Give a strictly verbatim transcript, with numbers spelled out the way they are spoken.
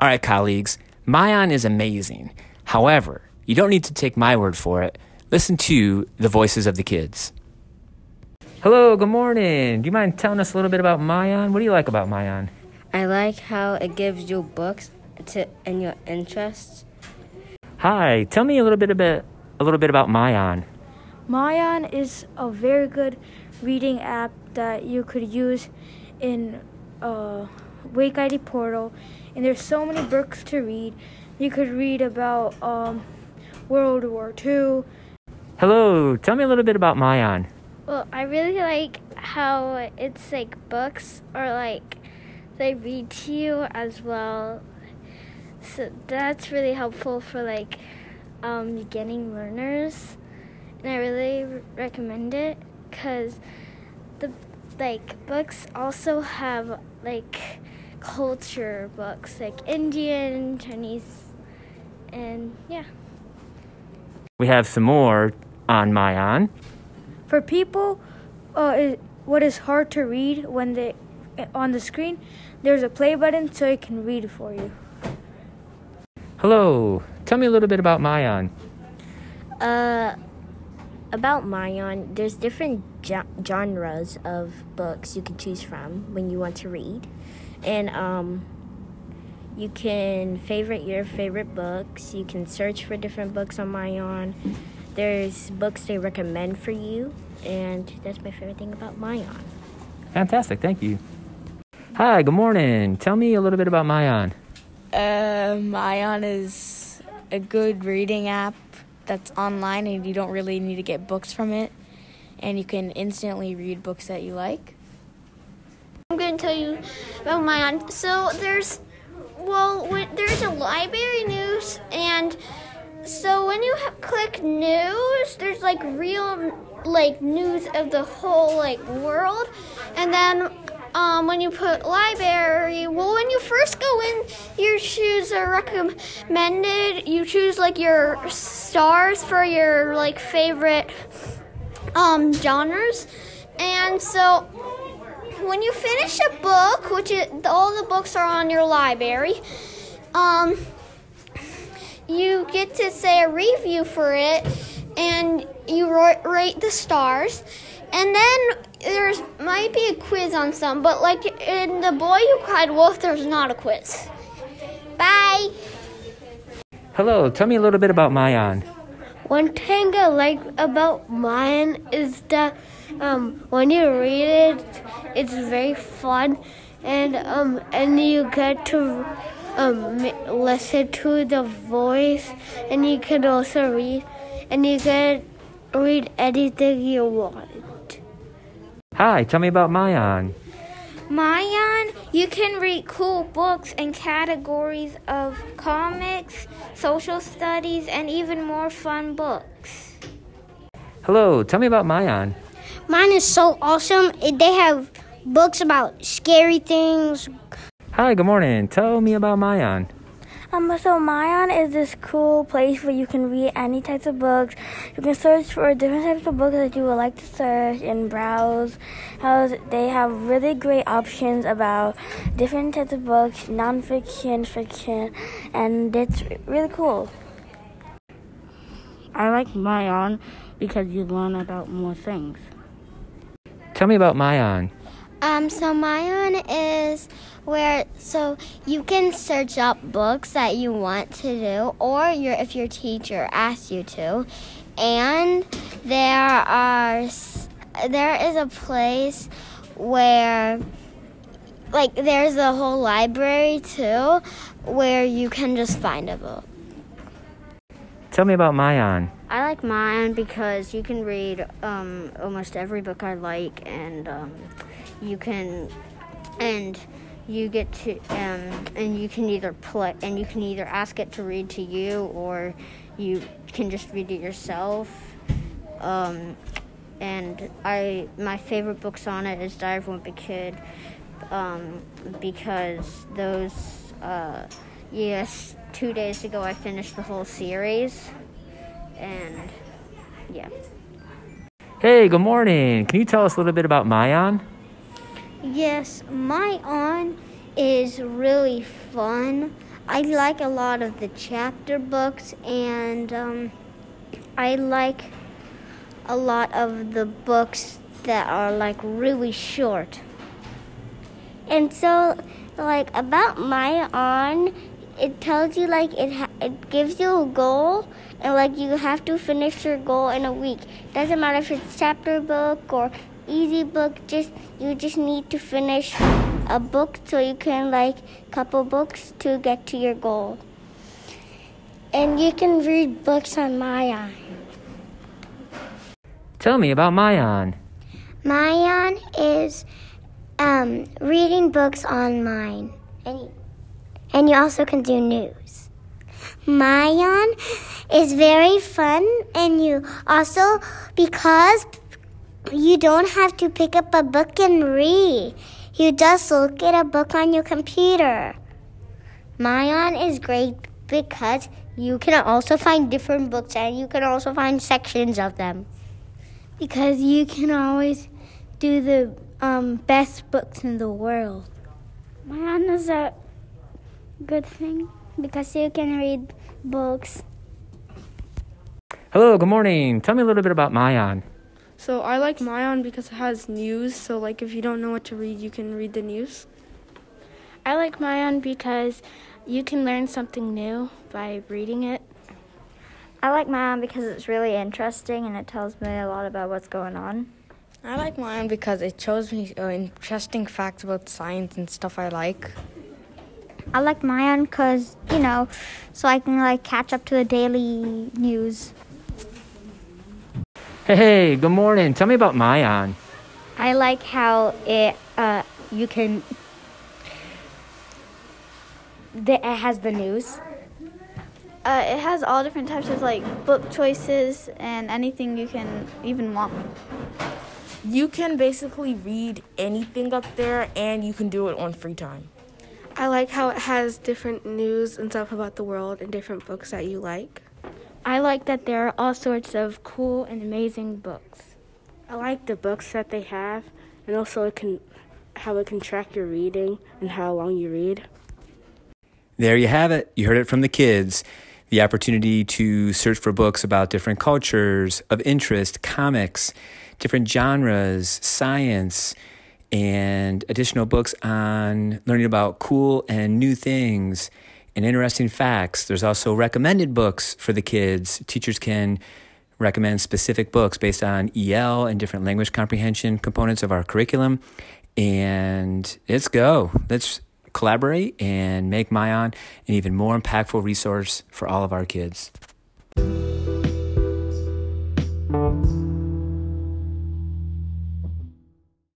All right, colleagues, myON is amazing. However, you don't need to take my word for it. Listen to the voices of the kids. Hello, good morning. Do you mind telling us a little bit about myON? What do you like about myON? I like how it gives you books to and your interests. Hi, tell me a little bit about a little bit about myON. myON is a very good reading app that you could use in uh, Wake I D Portal, and there's so many books to read. You could read about um, World War Two. Hello, tell me a little bit about myON. Well, I really like how it's like books, or like they read to you as well. So that's really helpful for like um, beginning learners, and I really re- recommend it because the like books also have like culture books, like Indian, Chinese, and yeah. We have some more on myON. For people, uh, it, what is hard to read when they on the screen, there's a play button so it can read for you. Hello, tell me a little bit about myON. Uh, about myON, there's different ge- genres of books you can choose from when you want to read, and um. You can favorite your favorite books. You can search for different books on myON. There's books they recommend for you, and that's my favorite thing about myON. Fantastic, thank you. Hi, good morning. Tell me a little bit about myON. Uh, myON is a good reading app that's online, and you don't really need to get books from it, and you can instantly read books that you like. I'm going to tell you about myON. So there's Well, there's a library news, and so when you ha- click news, there's like real like news of the whole like world, and then um, when you put library, well, when you first go in, your shoes are recommended. You choose like your stars for your like favorite um, genres, and so when you finish a book, which is, all the books are on your library, um, you get to say a review for it, and you rate the stars. And then there's might be a quiz on some, but like in The Boy Who Cried Wolf, there's not a quiz. Bye. Hello, tell me a little bit about myON. One thing I like about myON is that um, when you read it, it's very fun, and um, and you get to um, listen to the voice, and you can also read, and you can read anything you want. Hi, tell me about myON. myON, you can read cool books and categories of comics, social studies, and even more fun books. Hello, tell me about myON. Mine is so awesome. They have books about scary things. Hi, good morning. Tell me about myON. Um, so myON is this cool place where you can read any types of books. You can search for different types of books that you would like to search and browse. They have really great options about different types of books, nonfiction, fiction, and it's really cool. I like myON because you learn about more things. Tell me about myON. Um, so myON is where so you can search up books that you want to do, or your if your teacher asks you to, and there are there is a place where like there's a whole library too, where you can just find a book. Tell me about myON. I like myON because you can read um, almost every book I like, and um, you can, and you get to, um, and you can either play, and you can either ask it to read to you, or you can just read it yourself. Um, and I, my favorite books on it is Diary of a Wimpy Kid, um, because those, uh, yes, two days ago I finished the whole series. And yeah. Hey, good morning. Can you tell us a little bit about myON? Yes, myON is really fun. I like a lot of the chapter books, and um, I like a lot of the books that are like really short. And so, like, about myON, it tells you, like, it ha- it gives you a goal, and like you have to finish your goal in a week. Doesn't matter if it's chapter book or easy book, just you just need to finish a book so you can like couple books to get to your goal. And you can read books on myON. Tell me about myON. myON is Um, reading books online, and you, and you also can do news. myON is very fun, and you also, because you don't have to pick up a book and read, you just look at a book on your computer. myON is great because you can also find different books, and you can also find sections of them. Because you can always do the Um, best books in the world. myON is a good thing because you can read books. Hello, good morning. Tell me a little bit about myON. So I like myON because it has news. So like if you don't know what to read, you can read the news. I like myON because you can learn something new by reading it. I like myON because it's really interesting and it tells me a lot about what's going on. I like myON because it shows me uh, interesting facts about science and stuff I like. I like myON because, you know, so I can, like, catch up to the daily news. Hey, hey, good morning. Tell me about myON. I like how it, uh, you can, the, it has the news. Uh, it has all different types of, like, book choices and anything you can even want. You can basically read anything up there, and you can do it on free time. I like how it has different news and stuff about the world and different books that you like. I like that there are all sorts of cool and amazing books. I like the books that they have, and also it can, how it can track your reading and how long you read. There you have it. You heard it from the kids. The opportunity to search for books about different cultures of interest, comics, different genres, science, and additional books on learning about cool and new things and interesting facts. There's also recommended books for the kids. Teachers can recommend specific books based on E L and different language comprehension components of our curriculum. And let's go. Let's collaborate and make myON an even more impactful resource for all of our kids.